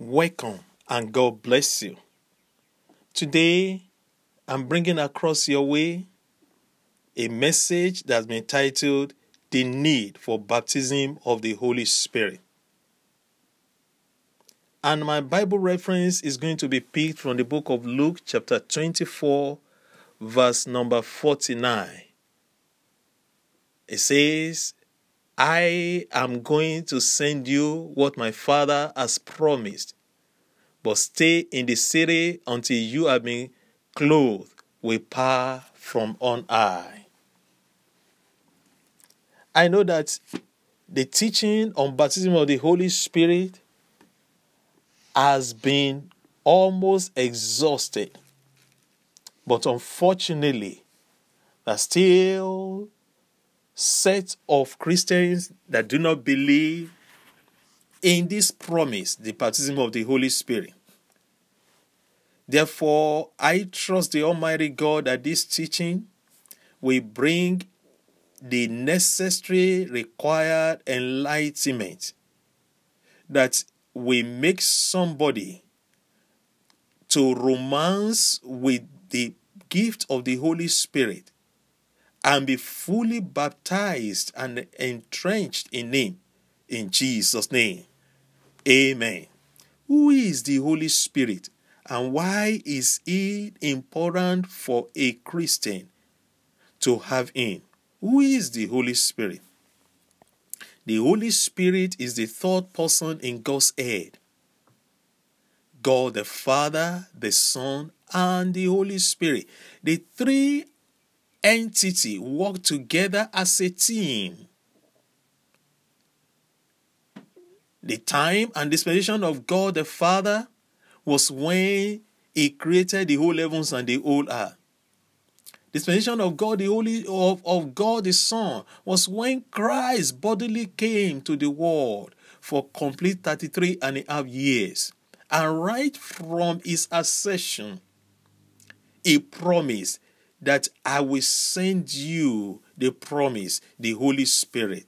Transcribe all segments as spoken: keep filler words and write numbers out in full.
Welcome and God bless you. Today, I'm bringing across your way a message that's been titled, The Need for Baptism of the Holy Spirit. And my Bible reference is going to be picked from the book of Luke chapter twenty-four, verse number forty-nine. It says, I am going to send you what my Father has promised, but stay in the city until you have been clothed with power from on high. I know that the teaching on baptism of the Holy Spirit has been almost exhausted, but unfortunately, there's still set of Christians that do not believe in this promise, the baptism of the Holy Spirit. Therefore, I trust the Almighty God that this teaching will bring the necessary, required enlightenment that will make somebody to romance with the gift of the Holy Spirit and be fully baptized and entrenched in Him. In Jesus' name. Amen. Who is the Holy Spirit? And why is it important for a Christian to have Him? Who is the Holy Spirit? The Holy Spirit is the third person in God's head. God the Father, the Son, and the Holy Spirit. The three entity work together as a team. The time and dispensation of God the Father was when He created the whole heavens and the whole earth. Dispensation of God the Holy of, of God the Son was when Christ bodily came to the world for complete thirty-three and a half years. And right from His ascension, He promised that I will send you the promise, the Holy Spirit.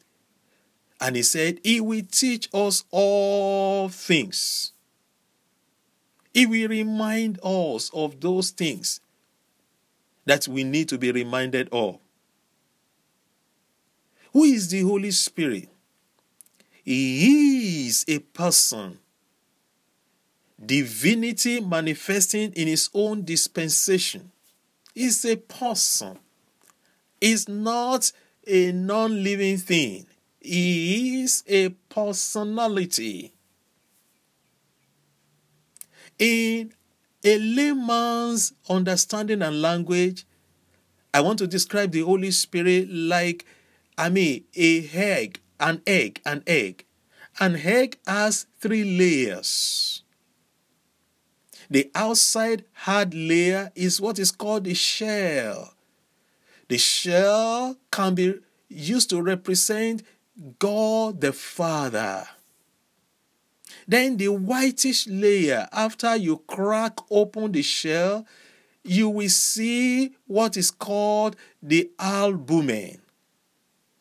And He said, He will teach us all things. He will remind us of those things that we need to be reminded of. Who is the Holy Spirit? He is a person. Divinity manifesting in His own dispensation. Is a person. Is not a non-living thing. He is a personality. In a layman's understanding and language, I want to describe the Holy Spirit like, I mean, a egg, an egg, an egg. An egg has three layers. The outside hard layer is what is called the shell. The shell can be used to represent God the Father. Then the whitish layer, after you crack open the shell, you will see what is called the albumen.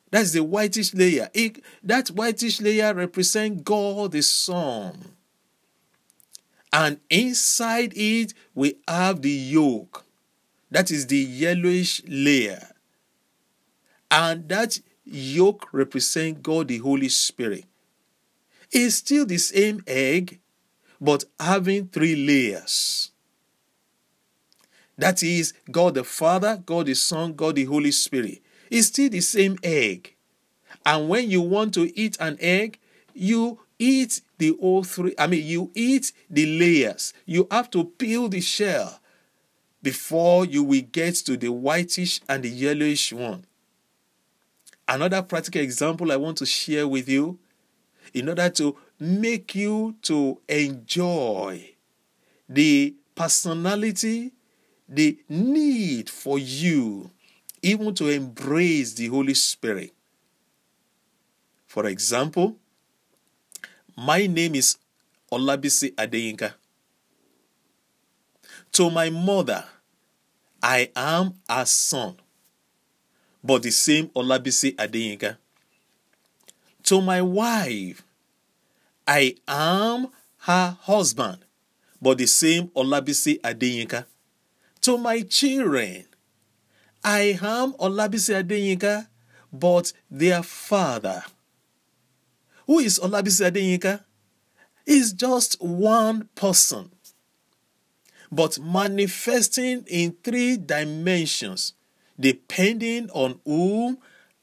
That's the whitish layer. It, that whitish layer represents God the Son. And inside it, we have the yolk. That is the yellowish layer. And that yolk represents God, the Holy Spirit. It's still the same egg, but having three layers. That is God the Father, God the Son, God the Holy Spirit. It's still the same egg. And when you want to eat an egg, you eat the all three, I mean, you eat the layers. You have to peel the shell before you will get to the whitish and the yellowish one. Another practical example I want to share with you in order to make you to enjoy the personality, the need for you even to embrace the Holy Spirit. For example, my name is Olabisi Adeyinka. To my mother, I am her son, but the same Olabisi Adeyinka. To my wife, I am her husband, but the same Olabisi Adeyinka, to my children. I am Olabisi Adeyinka, but their father. Who is Olabisi Adeyinka? Is just one person, but manifesting in three dimensions, depending on whom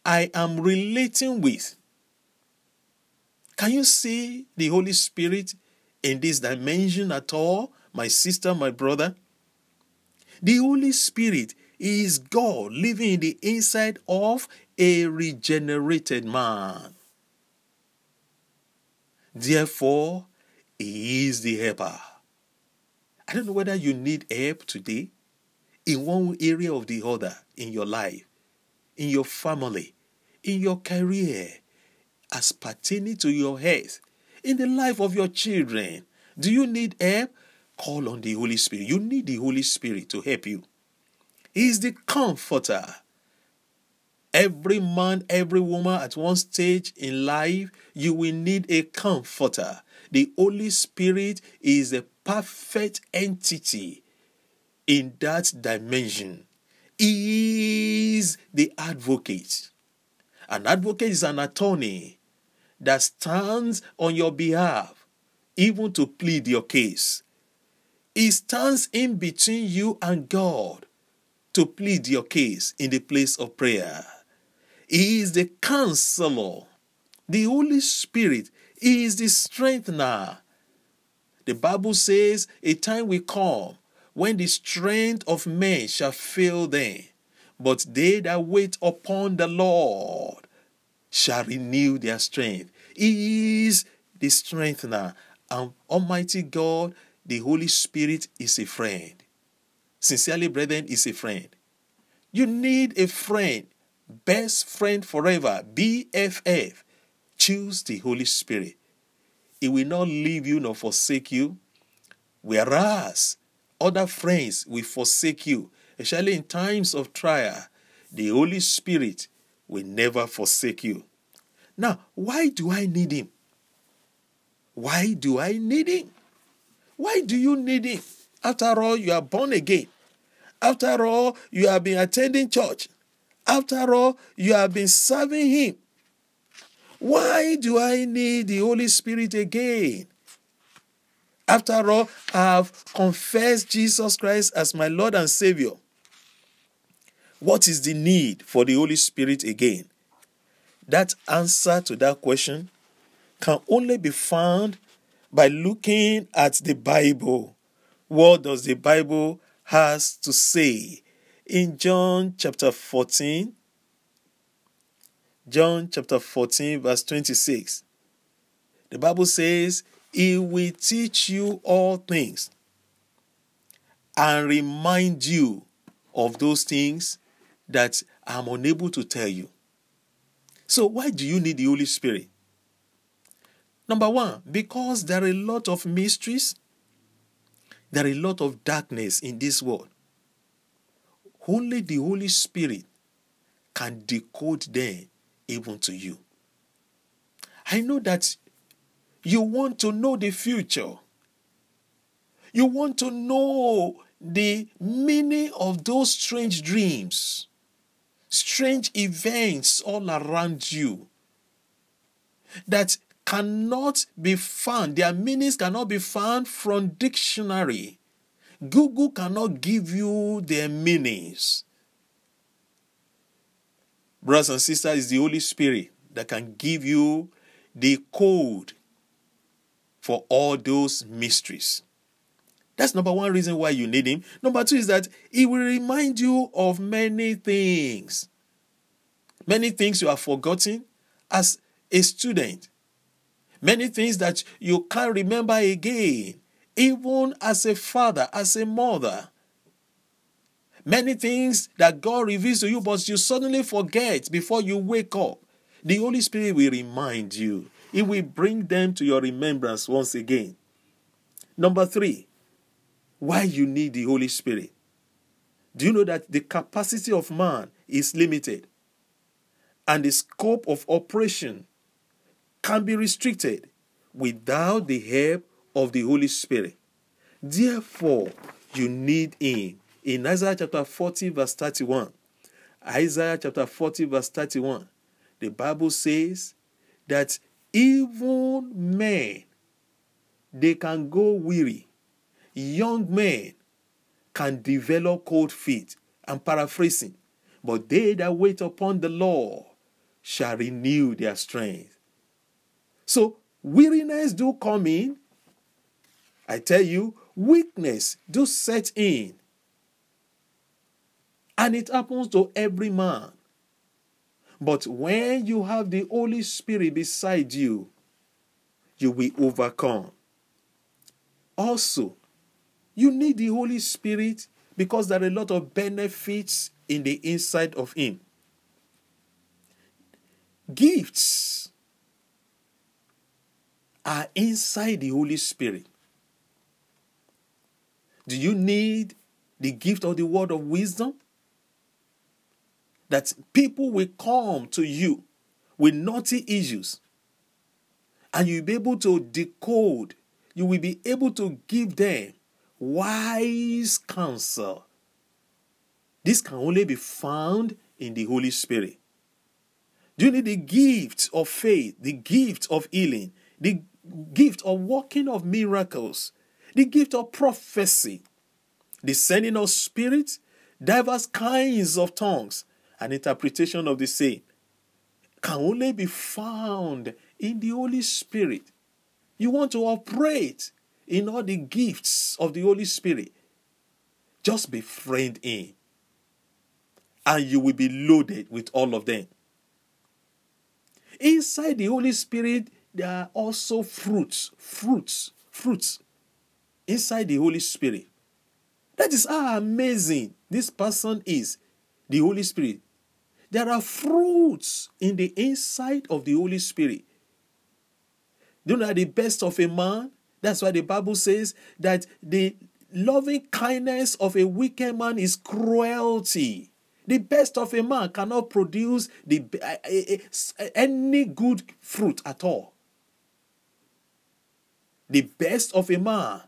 I am relating with. Can you see the Holy Spirit in this dimension at all, my sister, my brother? The Holy Spirit is God living in the inside of a regenerated man. Therefore, He is the helper. I don't know whether you need help today in one area or the other in your life, in your family, in your career, as pertaining to your health, in the life of your children. Do you need help? Call on the Holy Spirit. You need the Holy Spirit to help you. He is the comforter. Every man, every woman at one stage in life, you will need a comforter. The Holy Spirit is a perfect entity in that dimension. He is the advocate. An advocate is an attorney that stands on your behalf, even to plead your case. He stands in between you and God to plead your case in the place of prayer. He is the counselor. The Holy Spirit is the strengthener. The Bible says a time will come when the strength of men shall fail them, but they that wait upon the Lord shall renew their strength. He is the strengthener. And Almighty God, the Holy Spirit, is a friend. Sincerely, brethren, is a friend. You need a friend. Best friend forever. B F F. Choose the Holy Spirit. He will not leave you nor forsake you. Whereas other friends will forsake you, especially in times of trial, the Holy Spirit will never forsake you. Now, why do I need Him? Why do I need Him? Why do you need Him? After all, you are born again. After all, you have been attending church. After all, you have been serving Him. Why do I need the Holy Spirit again? After all, I have confessed Jesus Christ as my Lord and Savior. What is the need for the Holy Spirit again? That answer to that question can only be found by looking at the Bible. What does the Bible has to say? In John chapter fourteen, John chapter fourteen, verse twenty-six, the Bible says, He will teach you all things and remind you of those things that I'm unable to tell you. So why do you need the Holy Spirit? Number one, because there are a lot of mysteries. There are a lot of darkness in this world. Only the Holy Spirit can decode them even to you. I know that you want to know the future. You want to know the meaning of those strange dreams, strange events all around you that cannot be found. Their meanings cannot be found from dictionary. Google cannot give you their meanings. Brothers and sisters, it's the Holy Spirit that can give you the code for all those mysteries. That's number one reason why you need Him. Number two is that He will remind you of many things. Many things you have forgotten as a student. Many things that you can't remember again, even as a father, as a mother. Many things that God reveals to you, but you suddenly forget before you wake up. The Holy Spirit will remind you. It will bring them to your remembrance once again. Number three, why you need the Holy Spirit. Do you know that the capacity of man is limited and the scope of operation can be restricted without the help of the Holy Spirit. Therefore, you need him. In Isaiah chapter forty, verse thirty-one, Isaiah chapter forty, verse thirty-one, the Bible says that even men, they can go weary. Young men can develop cold feet. I'm paraphrasing. But they that wait upon the Lord shall renew their strength. So, weariness do come in. I tell you, weakness do set in. And it happens to every man. But when you have the Holy Spirit beside you, you will overcome. Also, you need the Holy Spirit because there are a lot of benefits in the inside of him. Gifts are inside the Holy Spirit. Do you need the gift of the word of wisdom? That people will come to you with naughty issues, and you'll be able to decode, you will be able to give them wise counsel. This can only be found in the Holy Spirit. You need the gift of faith, the gift of healing, the gift of working of miracles, the gift of prophecy, the sending of spirits, diverse kinds of tongues, and interpretation of the same can only be found in the Holy Spirit. You want to operate in all the gifts of the Holy Spirit. Just befriend him, and you will be loaded with all of them. Inside the Holy Spirit, there are also fruits, fruits, fruits. Inside the Holy Spirit. That is how amazing this person is, the Holy Spirit. There are fruits in the inside of the Holy Spirit. You know, the best of a man, that's why the Bible says that the loving kindness of a wicked man is cruelty. The best of a man cannot produce the, uh, uh, any good fruit at all. The best of a man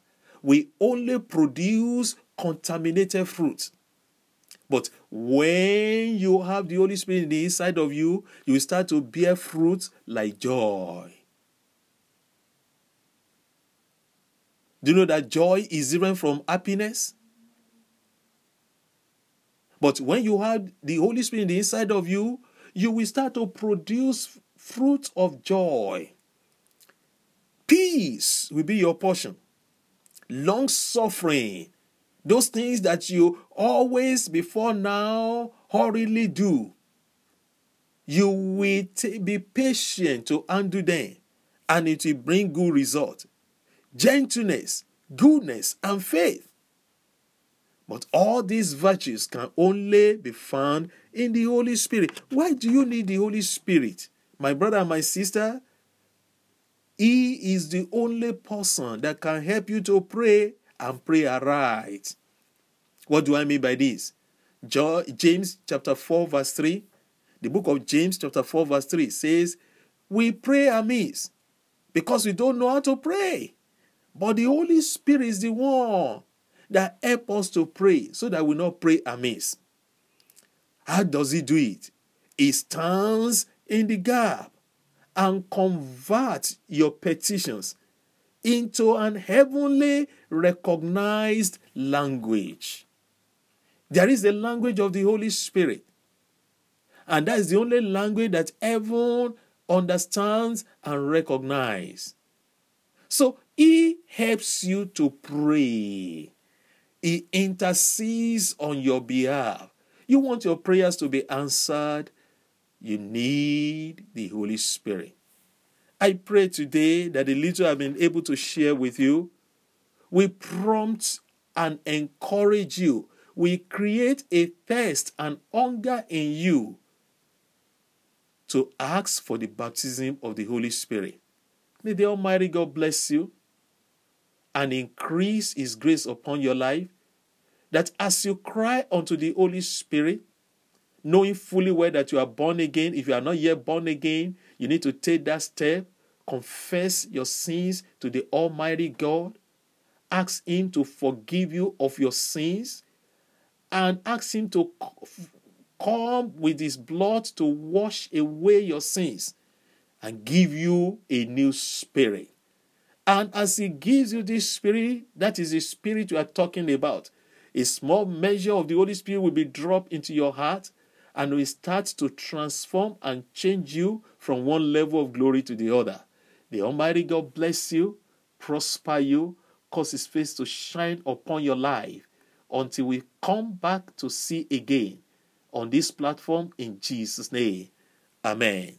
will only produce contaminated fruit. But when you have the Holy Spirit in the inside of you, you will start to bear fruit like joy. Do you know that joy is different from happiness? But when you have the Holy Spirit in the inside of you, you will start to produce fruit of joy. Peace will be your portion. Long-suffering. Those things that you always before now hurriedly do. You will t- be patient to undo them, and it will bring good result. Gentleness, goodness, and faith. But all these virtues can only be found in the Holy Spirit. Why do you need the Holy Spirit? My brother and my sister, he is the only person that can help you to pray and pray aright. What do I mean by this? James chapter four verse three. The book of James chapter four verse three says, we pray amiss because we don't know how to pray. But the Holy Spirit is the one that helps us to pray so that we not pray amiss. How does he do it? He stands in the gap and converts your petitions into an heavenly recognized language. There is the language of the Holy Spirit. And that is the only language that heaven understands and recognizes. So he helps you to pray. He intercedes on your behalf. You want your prayers to be answered. You need the Holy Spirit. I pray today that the little I've been able to share with you will prompt and encourage you. We create a thirst and hunger in you to ask for the baptism of the Holy Spirit. May the Almighty God bless you and increase his grace upon your life, that as you cry unto the Holy Spirit, knowing fully well that you are born again, if you are not yet born again, you need to take that step confess your sins to the Almighty God, ask Him to forgive you of your sins, and ask Him to come with His blood to wash away your sins and give you a new spirit. And as He gives you this spirit, that is the spirit we are talking about. A small measure of the Holy Spirit will be dropped into your heart and will start to transform and change you from one level of glory to the other. The Almighty God bless you, prosper you, cause His face to shine upon your life until we come back to see again on this platform in Jesus' name. Amen.